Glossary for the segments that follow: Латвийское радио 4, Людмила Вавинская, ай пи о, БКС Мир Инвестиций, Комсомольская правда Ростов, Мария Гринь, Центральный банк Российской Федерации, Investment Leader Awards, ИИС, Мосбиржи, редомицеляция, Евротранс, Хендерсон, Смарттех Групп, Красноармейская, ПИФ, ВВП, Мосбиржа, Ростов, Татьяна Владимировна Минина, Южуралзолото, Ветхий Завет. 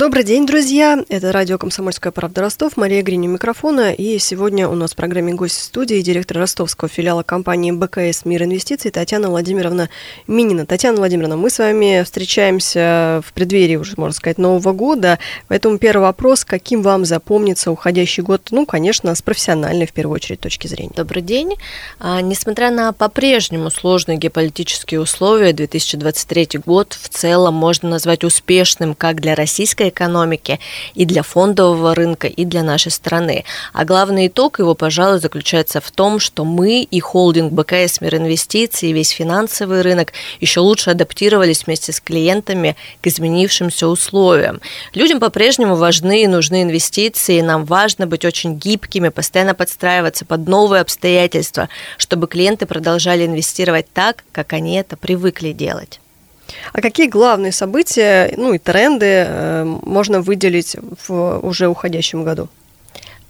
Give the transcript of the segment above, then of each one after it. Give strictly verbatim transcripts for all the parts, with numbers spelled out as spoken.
Добрый день, друзья. Это радио «Комсомольская правда Ростов». Мария Гринь у микрофона. И сегодня у нас в программе гость студии директор ростовского филиала компании БКС Мир Инвестиций Татьяна Владимировна Минина. Татьяна Владимировна, мы с вами встречаемся в преддверии, уже можно сказать, Нового года. Поэтому первый вопрос: каким вам запомнится уходящий год? Ну, конечно, с профессиональной, в первую очередь, точки зрения. Добрый день. Несмотря на по-прежнему сложные геополитические условия, две тысячи двадцать третий год в целом можно назвать успешным как для российской экономики, и для фондового рынка, и для нашей страны. А главный итог его, пожалуй, заключается в том, что мы и холдинг БКС Мир Инвестиций, и весь финансовый рынок еще лучше адаптировались вместе с клиентами к изменившимся условиям. Людям по-прежнему важны и нужны инвестиции, нам важно быть очень гибкими, постоянно подстраиваться под новые обстоятельства, чтобы клиенты продолжали инвестировать так, как они это привыкли делать. А какие главные события, ну и тренды э, можно выделить в уже уходящем году?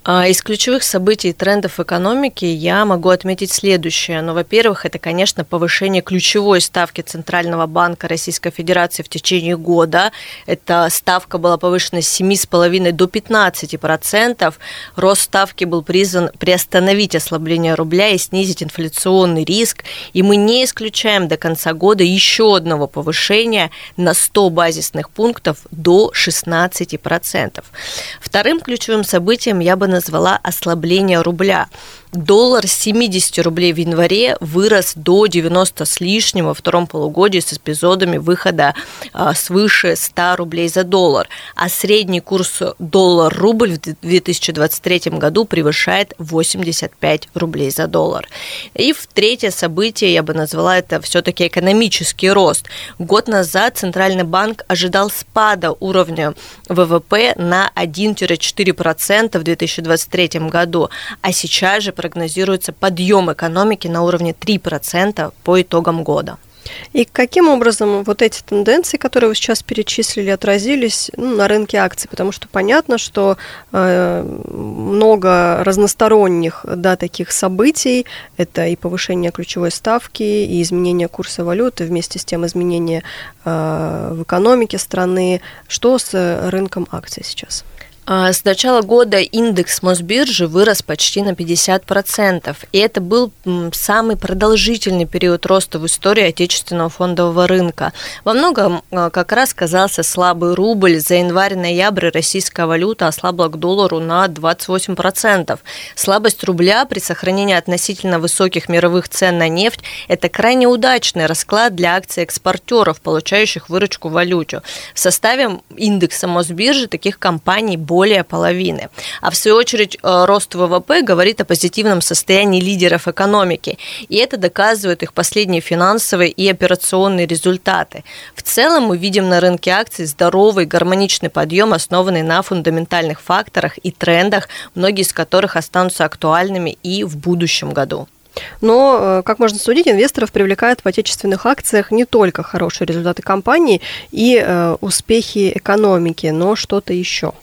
Из ключевых событий и трендов экономики я могу отметить следующее. Ну, во-первых, это, конечно, повышение ключевой ставки Центрального банка Российской Федерации в течение года. Эта ставка была повышена с семь целых пять десятых до пятнадцати процентов. Рост ставки был призван приостановить ослабление рубля и снизить инфляционный риск. И мы не исключаем до конца года еще одного повышения на сто базисных пунктов до шестнадцати процентов. Вторым ключевым событием я бы назвала ослабление рубля. Доллар с семидесяти рублей в январе вырос до девяноста с лишним во втором полугодии с эпизодами выхода свыше ста рублей за доллар. А средний курс доллар-рубль в две тысячи двадцать третьем году превышает восемьдесят пять рублей за доллар. И в третье событие я бы назвала это все-таки экономический рост. Год назад Центральный банк ожидал спада уровня ВВП на один-четыре процента в две тысячи двадцать третьем году, а сейчас же прогнозируется подъем экономики на уровне три процента по итогам года. И каким образом вот эти тенденции, которые вы сейчас перечислили, отразились, ну, на рынке акций? Потому что понятно, что э, много разносторонних, да, таких событий. Это и повышение ключевой ставки, и изменение курса валюты, вместе с тем изменение э, в экономике страны. Что с рынком акций сейчас? С начала года индекс Мосбиржи вырос почти на пятьдесят процентов, и это был самый продолжительный период роста в истории отечественного фондового рынка. Во многом как раз сказался слабый рубль. За январь-ноябрь российская валюта ослабла к доллару на двадцать восемь процентов. Слабость рубля при сохранении относительно высоких мировых цен на нефть – это крайне удачный расклад для акций экспортеров, получающих выручку в валюте. В составе индекса Мосбиржи таких компаний больше. более половины. А в свою очередь рост ВВП говорит о позитивном состоянии лидеров экономики, и это доказывают их последние финансовые и операционные результаты. В целом мы видим на рынке акций здоровый гармоничный подъем, основанный на фундаментальных факторах и трендах, многие из которых останутся актуальными и в будущем году. Но, как можно судить, инвесторов привлекают в отечественных акциях не только хорошие результаты компаний и успехи экономики, но что-то еще.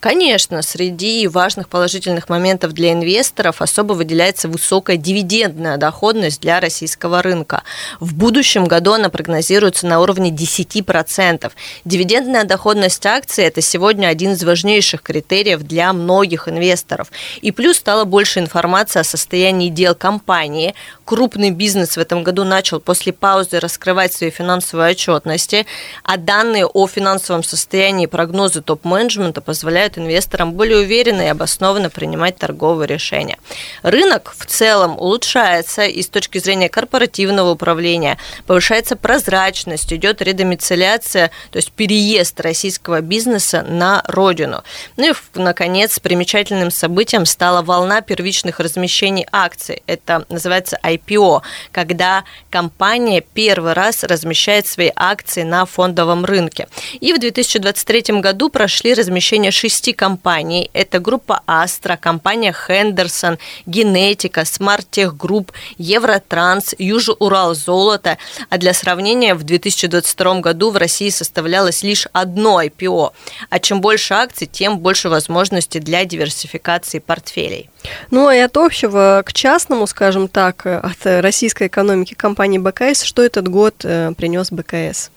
Конечно, среди важных положительных моментов для инвесторов особо выделяется высокая дивидендная доходность для российского рынка. В будущем году она прогнозируется на уровне десяти процентов. Дивидендная доходность акций – это сегодня один из важнейших критериев для многих инвесторов. И плюс стало больше информации о состоянии дел компании. Крупный бизнес в этом году начал после паузы раскрывать свои финансовые отчетности, а данные о финансовом состоянии и прогнозы топ-менеджмента позволяют инвесторам более уверенно и обоснованно принимать торговые решения. Рынок в целом улучшается и с точки зрения корпоративного управления, повышается прозрачность, идет редомицеляция, то есть переезд российского бизнеса на родину. Ну и, наконец, примечательным событием стала волна первичных размещений акций. Это называется ай пи о, когда компания первый раз размещает свои акции на фондовом рынке. И в две тысячи двадцать третьем году прошли размещения шести компаний. Это группа Астра, компания Хендерсон, Генетика, Смарттех Групп, Евротранс, Южуралзолото. А для сравнения, в две тысячи двадцать втором году в России составлялось лишь одно ай пи о. А чем больше акций, тем больше возможностей для диверсификации портфелей. Ну и от общего к частному, скажем так, от российской экономики компании БКС, что этот год принес БКС?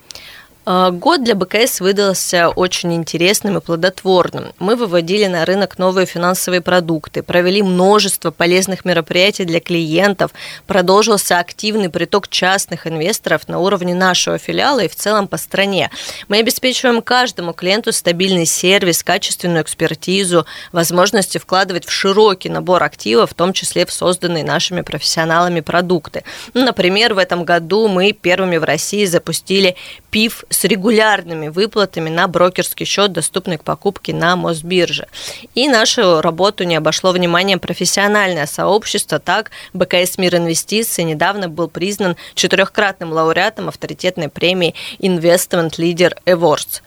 Год для БКС выдался очень интересным и плодотворным. Мы выводили на рынок новые финансовые продукты, провели множество полезных мероприятий для клиентов, продолжился активный приток частных инвесторов на уровне нашего филиала и в целом по стране. Мы обеспечиваем каждому клиенту стабильный сервис, качественную экспертизу, возможности вкладывать в широкий набор активов, в том числе в созданные нашими профессионалами продукты. Ну, например, в этом году мы первыми в России запустили ПИФ с регулярными выплатами на брокерский счет, доступный к покупке на Мосбирже. И нашу работу не обошло вниманием профессиональное сообщество. Так, БКС Мир Инвестиций недавно был признан четырехкратным лауреатом авторитетной премии Investment Leader Awards.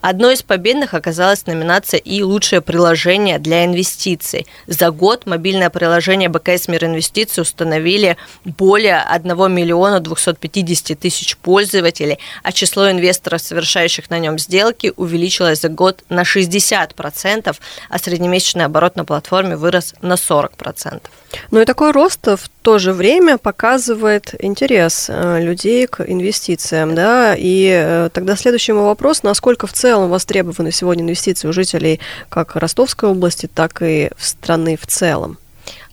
Одной из победных оказалась номинация и лучшее приложение для инвестиций. За год мобильное приложение БКС Мир Инвестиций установили более один миллион двести пятьдесят тысяч пользователей, а число инвесторов инвесторов, совершающих на нем сделки, увеличилось за год на шестьдесят процентов, а среднемесячный оборот на платформе вырос на сорок процентов. Ну и такой рост в то же время показывает интерес людей к инвестициям, да, и тогда следующий мой вопрос, насколько в целом востребованы сегодня инвестиции у жителей как Ростовской области, так и страны в целом?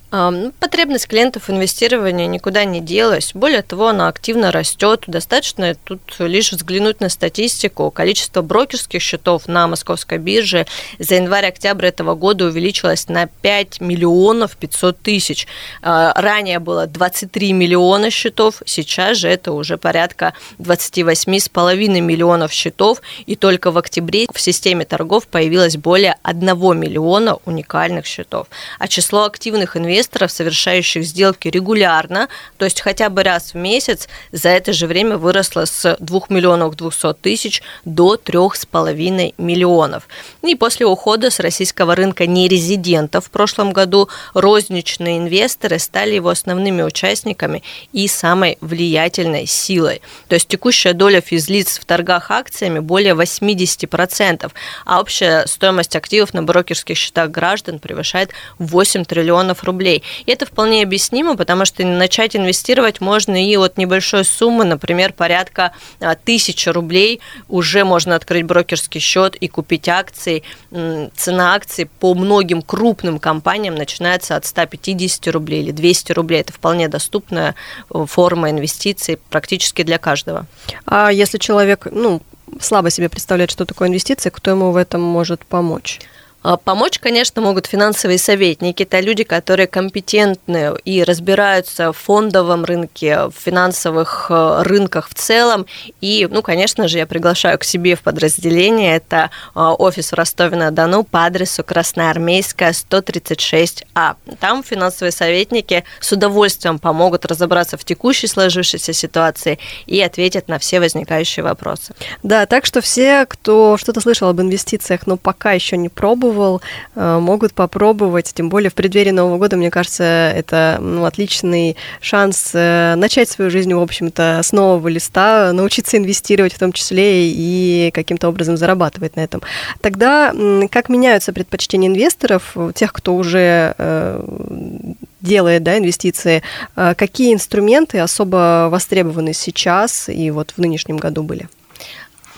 Потребность клиентов в инвестировании никуда не делась. Более того, она активно растет. Достаточно тут лишь взглянуть на статистику. Количество брокерских счетов на Московской бирже за январь-октябрь этого года увеличилось на пять миллионов пятьсот тысяч. Ранее было двадцать три миллиона счетов, сейчас же это уже порядка двадцать восемь целых пять миллионов счетов. И только в октябре в системе торгов появилось более одного миллиона уникальных счетов. А число активных инвесторов инвесторов, совершающих сделки регулярно, то есть хотя бы раз в месяц, за это же время выросло с двух миллионов двухсот тысяч до трёх с половиной миллионов. И после ухода с российского рынка нерезидентов в прошлом году розничные инвесторы стали его основными участниками и самой влиятельной силой. То есть текущая доля физлиц в торгах акциями более восемьдесят процентов, а общая стоимость активов на брокерских счетах граждан превышает восемь триллионов рублей. И это вполне объяснимо, потому что начать инвестировать можно и от небольшой суммы, например, порядка тысячи рублей, уже можно открыть брокерский счет и купить акции. Цена акций по многим крупным компаниям начинается от ста пятидесяти рублей или двухсот рублей. Это вполне доступная форма инвестиций практически для каждого. А если человек, ну, слабо себе представляет, что такое инвестиции, кто ему в этом может помочь? Помочь, конечно, могут финансовые советники. Это люди, которые компетентны и разбираются в фондовом рынке, в финансовых рынках в целом. И, ну, конечно же, я приглашаю к себе в подразделение. Это офис в Ростове-на-Дону по адресу Красноармейская, сто тридцать шесть А. Там финансовые советники с удовольствием помогут разобраться в текущей сложившейся ситуации и ответят на все возникающие вопросы. Да, так что все, кто что-то слышал об инвестициях, но пока еще не пробовал, могут попробовать, тем более в преддверии Нового года, мне кажется, это ну, отличный шанс начать свою жизнь, в общем-то, с нового листа, научиться инвестировать в том числе и каким-то образом зарабатывать на этом. Тогда как меняются предпочтения инвесторов, тех, кто уже делает да, инвестиции, какие инструменты особо востребованы сейчас и вот в нынешнем году были?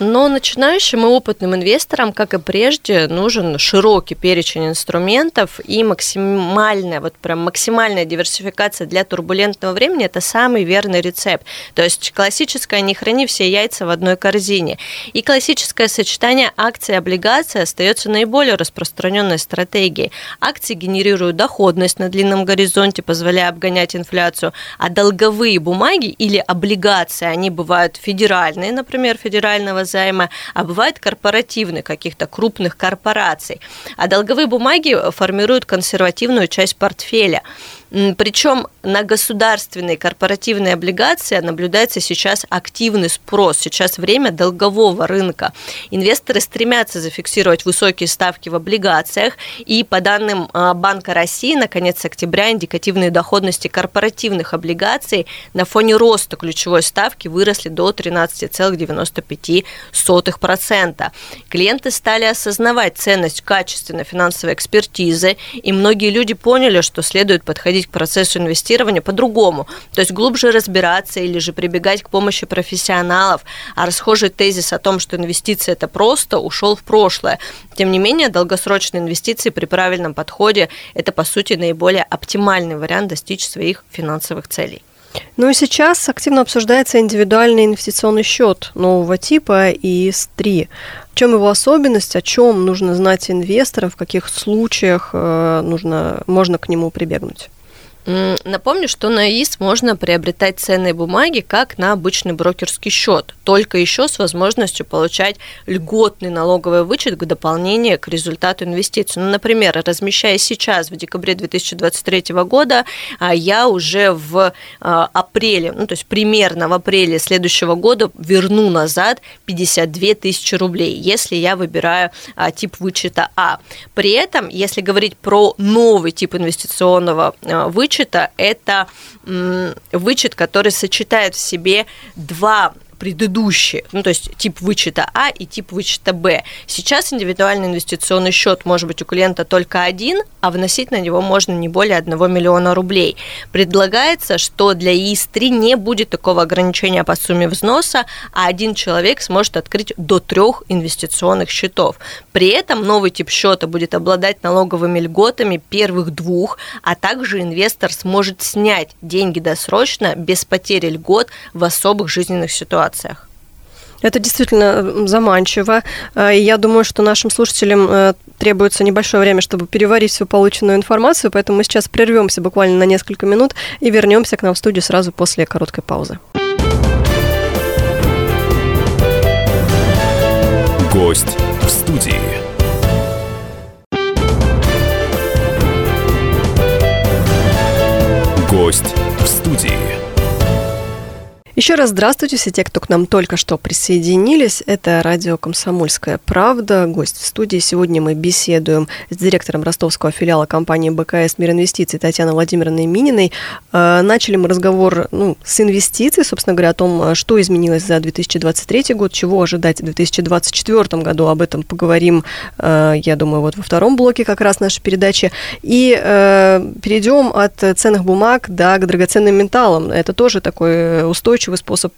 Но начинающим и опытным инвесторам, как и прежде, нужен широкий перечень инструментов и максимальная, вот прям максимальная диверсификация для турбулентного времени – это самый верный рецепт. То есть классическое «не храни все яйца в одной корзине». И классическое сочетание акций и облигаций остается наиболее распространенной стратегией. Акции генерируют доходность на длинном горизонте, позволяя обгонять инфляцию, а долговые бумаги или облигации, они бывают федеральные, например, федерального займа, а бывают корпоративные, каких-то крупных корпораций. А долговые бумаги формируют консервативную часть портфеля. Причем на государственные корпоративные облигации наблюдается сейчас активный спрос. Сейчас время долгового рынка. Инвесторы стремятся зафиксировать высокие ставки в облигациях. И по данным Банка России, на конец октября индикативные доходности корпоративных облигаций на фоне роста ключевой ставки выросли до тринадцати целых девяноста пяти сотых процента. Клиенты стали осознавать ценность качественной финансовой экспертизы, и многие люди поняли, что следует подходить к процессу инвестиций инвестирования по-другому, то есть глубже разбираться или же прибегать к помощи профессионалов, а расхожий тезис о том, что инвестиции – это просто, ушел в прошлое. Тем не менее, долгосрочные инвестиции при правильном подходе – это, по сути, наиболее оптимальный вариант достичь своих финансовых целей. Ну и сейчас активно обсуждается индивидуальный инвестиционный счет нового типа И И Эс три. В чем его особенность, о чем нужно знать инвесторам, в каких случаях нужно, можно к нему прибегнуть? Напомню, что на ИИС можно приобретать ценные бумаги, как на обычный брокерский счет, только еще с возможностью получать льготный налоговый вычет в дополнение к результату инвестиций. Ну, например, размещаясь сейчас, в декабре две тысячи двадцать третьего года, я уже в апреле, ну, то есть примерно в апреле следующего года верну назад пятьдесят две тысячи рублей, если я выбираю тип вычета А. При этом, если говорить про новый тип инвестиционного вычета, это вычет, который сочетает в себе два предыдущие, ну, то есть тип вычета А и тип вычета Б. Сейчас индивидуальный инвестиционный счет может быть у клиента только один, а вносить на него можно не более одного миллиона рублей. Предлагается, что для И И Эс три не будет такого ограничения по сумме взноса, а один человек сможет открыть до трех инвестиционных счетов. При этом новый тип счета будет обладать налоговыми льготами первых двух, а также инвестор сможет снять деньги досрочно, без потери льгот в особых жизненных ситуациях. Это действительно заманчиво. Я думаю, что нашим слушателям требуется небольшое время, чтобы переварить всю полученную информацию, поэтому мы сейчас прервемся буквально на несколько минут и вернемся к нам в студию сразу после короткой паузы. Гость в студии. Гость в студии. Еще раз здравствуйте, все те, кто к нам только что присоединились. Это радио «Комсомольская правда». Гость в студии. Сегодня мы беседуем с директором ростовского филиала компании БКС Мир Инвестиций Татьяной Владимировной Мининой. Начали мы разговор ну, с инвестиций, собственно говоря, о том, что изменилось за две тысячи двадцать третий год, чего ожидать в две тысячи двадцать четвёртом году. Об этом поговорим, я думаю, вот во втором блоке как раз нашей передачи. И перейдем от ценных бумаг да, к драгоценным металлам. Это тоже такой устойчивый способ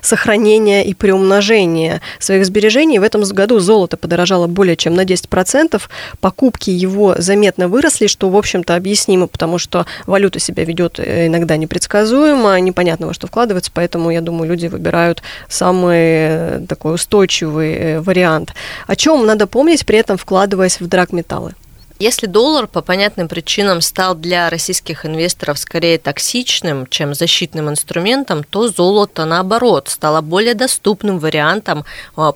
сохранения и приумножения своих сбережений. В этом году золото подорожало более чем на десять процентов. Покупки его заметно выросли, что, в общем-то, объяснимо, потому что валюта себя ведет иногда непредсказуемо, непонятно во что вкладывается, поэтому, я думаю, люди выбирают самый такой устойчивый вариант. О чем надо помнить, при этом вкладываясь в драгметаллы? Если доллар по понятным причинам стал для российских инвесторов скорее токсичным, чем защитным инструментом, то золото, наоборот, стало более доступным вариантом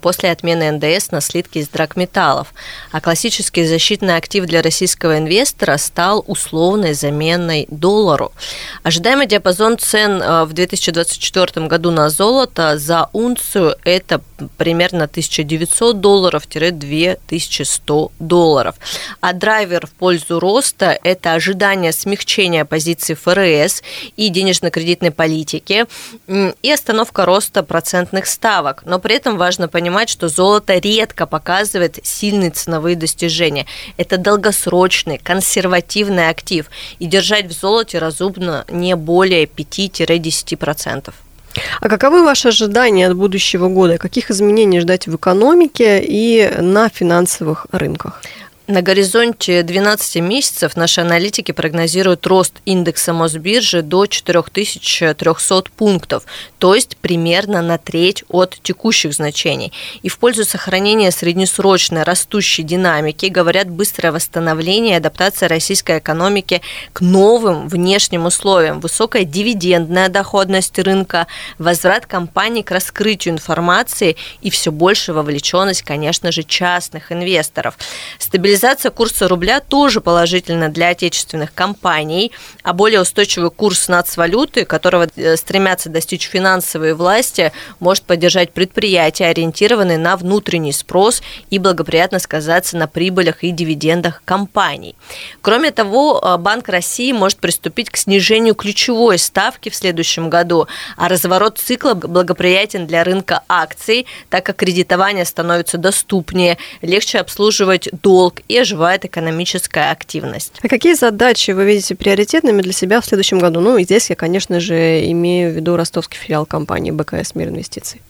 после отмены эн дэ эс на слитки из драгметаллов. А классический защитный актив для российского инвестора стал условной заменой доллару. Ожидаемый диапазон цен в две тысячи двадцать четвёртом году на золото за унцию – это примерно тысяча девятьсот долларов - две тысячи сто долларов. А драйвер в пользу роста – это ожидание смягчения позиций эф эр эс и денежно-кредитной политики, и остановка роста процентных ставок. Но при этом важно понимать, что золото редко показывает сильные ценовые достижения. Это долгосрочный, консервативный актив, и держать в золоте разумно не более пять - десять процентов. А каковы ваши ожидания от будущего года? Каких изменений ждать в экономике и на финансовых рынках? На горизонте двенадцати месяцев наши аналитики прогнозируют рост индекса Мосбиржи до четыре тысячи триста пунктов, то есть примерно на треть от текущих значений. И в пользу сохранения среднесрочной растущей динамики говорят быстрое восстановление и адаптация российской экономики к новым внешним условиям, высокая дивидендная доходность рынка, возврат компаний к раскрытию информации и все больше вовлеченность, конечно же, частных инвесторов. Стабилизация Стабилизация курса рубля тоже положительна для отечественных компаний, а более устойчивый курс нацвалюты, которого стремятся достичь финансовые власти, может поддержать предприятия, ориентированные на внутренний спрос и благоприятно сказаться на прибылях и дивидендах компаний. Кроме того, Банк России может приступить к снижению ключевой ставки в следующем году, а разворот цикла благоприятен для рынка акций, так как кредитование становится доступнее, легче обслуживать долг и живая экономическая активность. А какие задачи вы видите приоритетными для себя в следующем году? Ну и здесь я, конечно же, имею в виду ростовский филиал компании БКС Мир Инвестиций.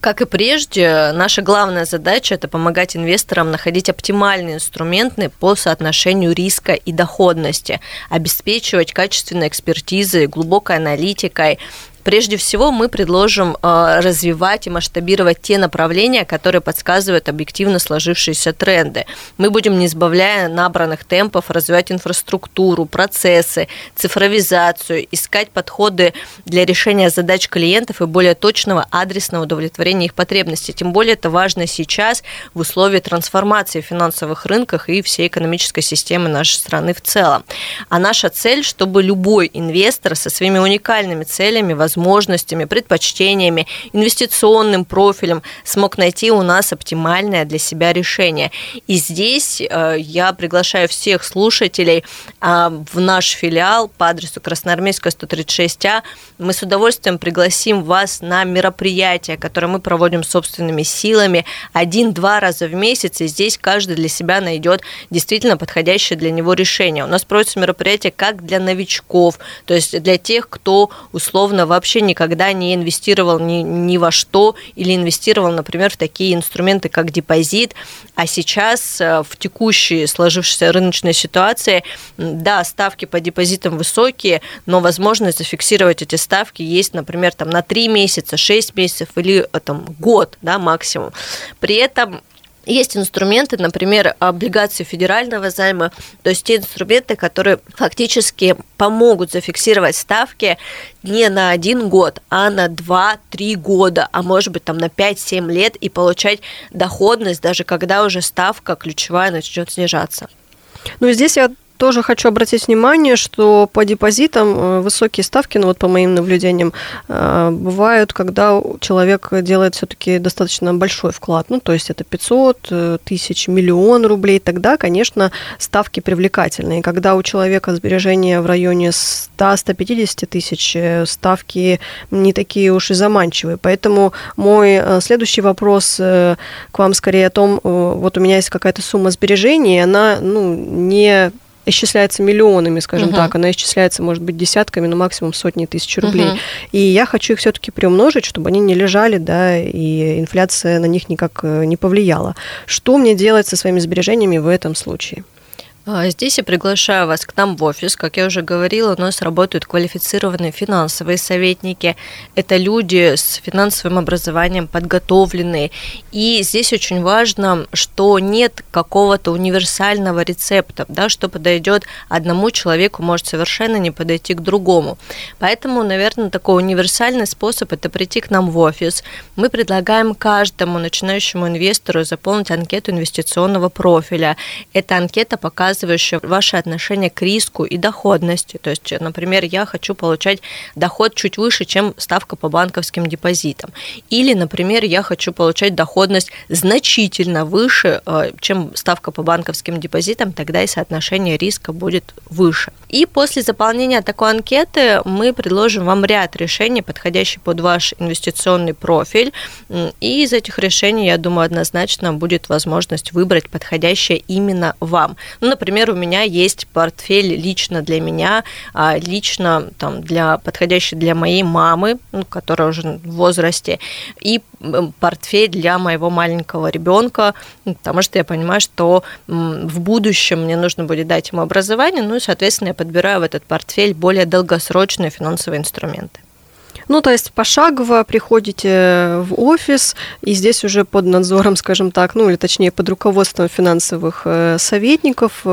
Как и прежде, наша главная задача – это помогать инвесторам находить оптимальные инструменты по соотношению риска и доходности, обеспечивать качественной экспертизой, глубокой аналитикой. Прежде всего, мы предложим развивать и масштабировать те направления, которые подсказывают объективно сложившиеся тренды. Мы будем, не сбавляя набранных темпов, развивать инфраструктуру, процессы, цифровизацию, искать подходы для решения задач клиентов и более точного адресного удовлетворения их потребностей. Тем более это важно сейчас в условиях трансформации в финансовых рынках и всей экономической системы нашей страны в целом. А наша цель, чтобы любой инвестор со своими уникальными целями, возможностями, возможностями, предпочтениями, инвестиционным профилем смог найти у нас оптимальное для себя решение. И здесь я приглашаю всех слушателей в наш филиал по адресу Красноармейская, сто тридцать шесть А. Мы с удовольствием пригласим вас на мероприятие, которое мы проводим собственными силами один-два раза в месяц, и здесь каждый для себя найдет действительно подходящее для него решение. У нас проводятся мероприятия как для новичков, то есть для тех, кто условно вообще вообще никогда не инвестировал ни, ни во что или инвестировал, например, в такие инструменты, как депозит. А сейчас в текущей сложившейся рыночной ситуации, да, ставки по депозитам высокие, но возможность зафиксировать эти ставки есть, например, там, на три месяца, шесть месяцев или там, год, да, максимум. При этом есть инструменты, например, облигации федерального займа, то есть те инструменты, которые фактически помогут зафиксировать ставки не на один год, а на два-три года, а может быть там на пять-семь лет и получать доходность, даже когда уже ставка ключевая начнет снижаться. Ну, здесь я тоже хочу обратить внимание, что по депозитам высокие ставки, ну вот по моим наблюдениям, бывают, когда человек делает все-таки достаточно большой вклад, ну то есть это пятьсот тысяч, миллион рублей, тогда, конечно, ставки привлекательные. Когда у человека сбережения в районе сто-сто пятьдесят тысяч, ставки не такие уж и заманчивые. Поэтому мой следующий вопрос к вам скорее о том, вот у меня есть какая-то сумма сбережений, она ну, не... исчисляется миллионами, скажем uh-huh. так, она исчисляется, может быть, десятками, но максимум сотни тысяч рублей. Uh-huh. И я хочу их все-таки приумножить, чтобы они не лежали, да, и инфляция на них никак не повлияла. Что мне делать со своими сбережениями в этом случае? Здесь я приглашаю вас к нам в офис. Как я уже говорила, у нас работают квалифицированные финансовые советники. Это люди с финансовым образованием, подготовленные. И здесь очень важно, что нет какого-то универсального рецепта, да, что подойдет одному человеку, может совершенно не подойти к другому. Поэтому, наверное, такой универсальный способ – это прийти к нам в офис. Мы предлагаем каждому начинающему инвестору заполнить анкету инвестиционного профиля. Эта анкета показывает ваше отношение к риску и доходности. То есть, например, я хочу получать доход чуть выше, чем ставка по банковским депозитам. Или, например, я хочу получать доходность значительно выше, чем ставка по банковским депозитам, тогда и соотношение риска будет выше. И после заполнения такой анкеты мы предложим вам ряд решений, подходящих под ваш инвестиционный профиль. И из этих решений, я думаю, однозначно будет возможность выбрать подходящее именно вам. Ну, например, Например, у меня есть портфель лично для меня, лично там, для, подходящий для моей мамы, ну, которая уже в возрасте, и портфель для моего маленького ребенка, потому что я понимаю, что в будущем мне нужно будет дать ему образование, ну и, соответственно, я подбираю в этот портфель более долгосрочные финансовые инструменты. Ну, то есть пошагово приходите в офис, и здесь уже под надзором, скажем так, ну, или точнее под руководством финансовых советников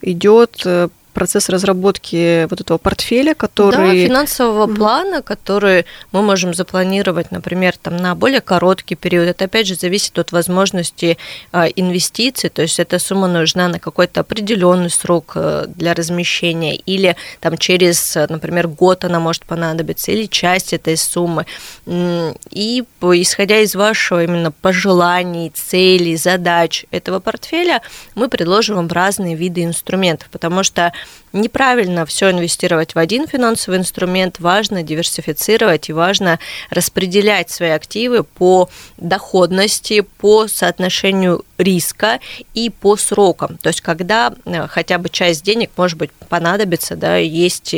идет процесс разработки вот этого портфеля, который... Да, финансового mm-hmm. плана, который мы можем запланировать, например, там, на более короткий период. Это, опять же, зависит от возможности инвестиций, то есть эта сумма нужна на какой-то определенный срок для размещения, или там, через, например, год она может понадобиться, или часть этой суммы. И, исходя из вашего именно пожеланий, целей, задач этого портфеля, мы предложим вам разные виды инструментов, потому что неправильно все инвестировать в один финансовый инструмент, важно диверсифицировать и важно распределять свои активы по доходности, по соотношению риска и по срокам. То есть когда хотя бы часть денег, может быть, понадобится, да, есть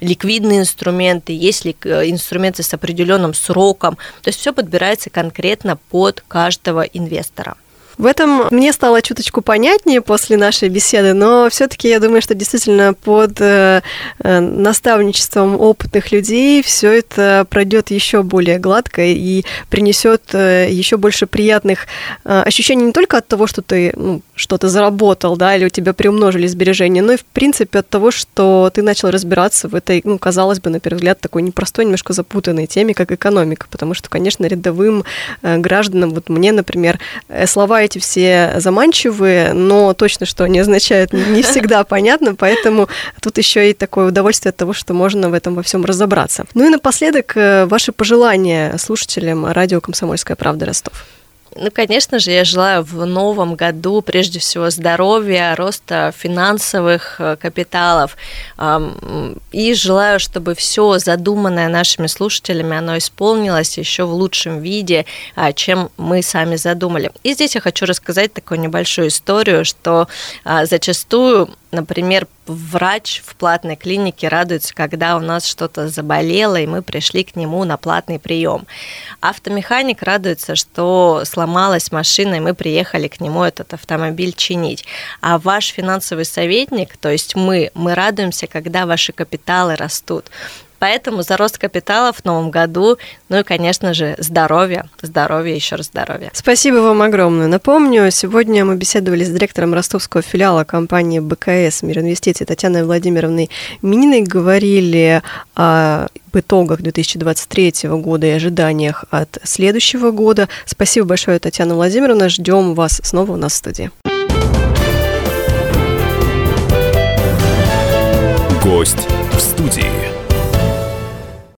ликвидные инструменты, есть инструменты с определенным сроком, то есть все подбирается конкретно под каждого инвестора. В этом мне стало чуточку понятнее после нашей беседы, но все-таки я думаю, что действительно под наставничеством опытных людей все это пройдет еще более гладко и принесет еще больше приятных ощущений не только от того, что ты ну, что-то заработал, да, или у тебя приумножили сбережения, но и в принципе от того, что ты начал разбираться в этой, ну, казалось бы, на первый взгляд, такой непростой, немножко запутанной теме, как экономика, потому что, конечно, рядовым гражданам, вот мне, например, слова эти все заманчивые, но точно, что они означают, не всегда понятно, поэтому тут еще и такое удовольствие от того, что можно в этом во всем разобраться. Ну и напоследок, ваши пожелания слушателям радио «Комсомольская правда Ростов». Ну, конечно же, я желаю в новом году прежде всего здоровья, роста финансовых капиталов. И желаю, чтобы все задуманное нашими слушателями, оно исполнилось еще в лучшем виде, чем мы сами задумали. И здесь я хочу рассказать такую небольшую историю, что зачастую, например, врач в платной клинике радуется, когда у нас что-то заболело, и мы пришли к нему на платный прием. Автомеханик радуется, что сломалась машина, и мы приехали к нему этот автомобиль чинить. А ваш финансовый советник, то есть мы, мы радуемся, когда ваши капиталы растут. Поэтому за рост капитала в новом году, ну и, конечно же, здоровья, здоровья, еще раз здоровья. Спасибо вам огромное. Напомню, сегодня мы беседовали с директором ростовского филиала компании БКС Мир Инвестиций Татьяной Владимировной Мининой. Говорили о итогах две тысячи двадцать третьего года и ожиданиях от следующего года. Спасибо большое, Татьяна Владимировна. Ждем вас снова у нас в студии. Гость в студии.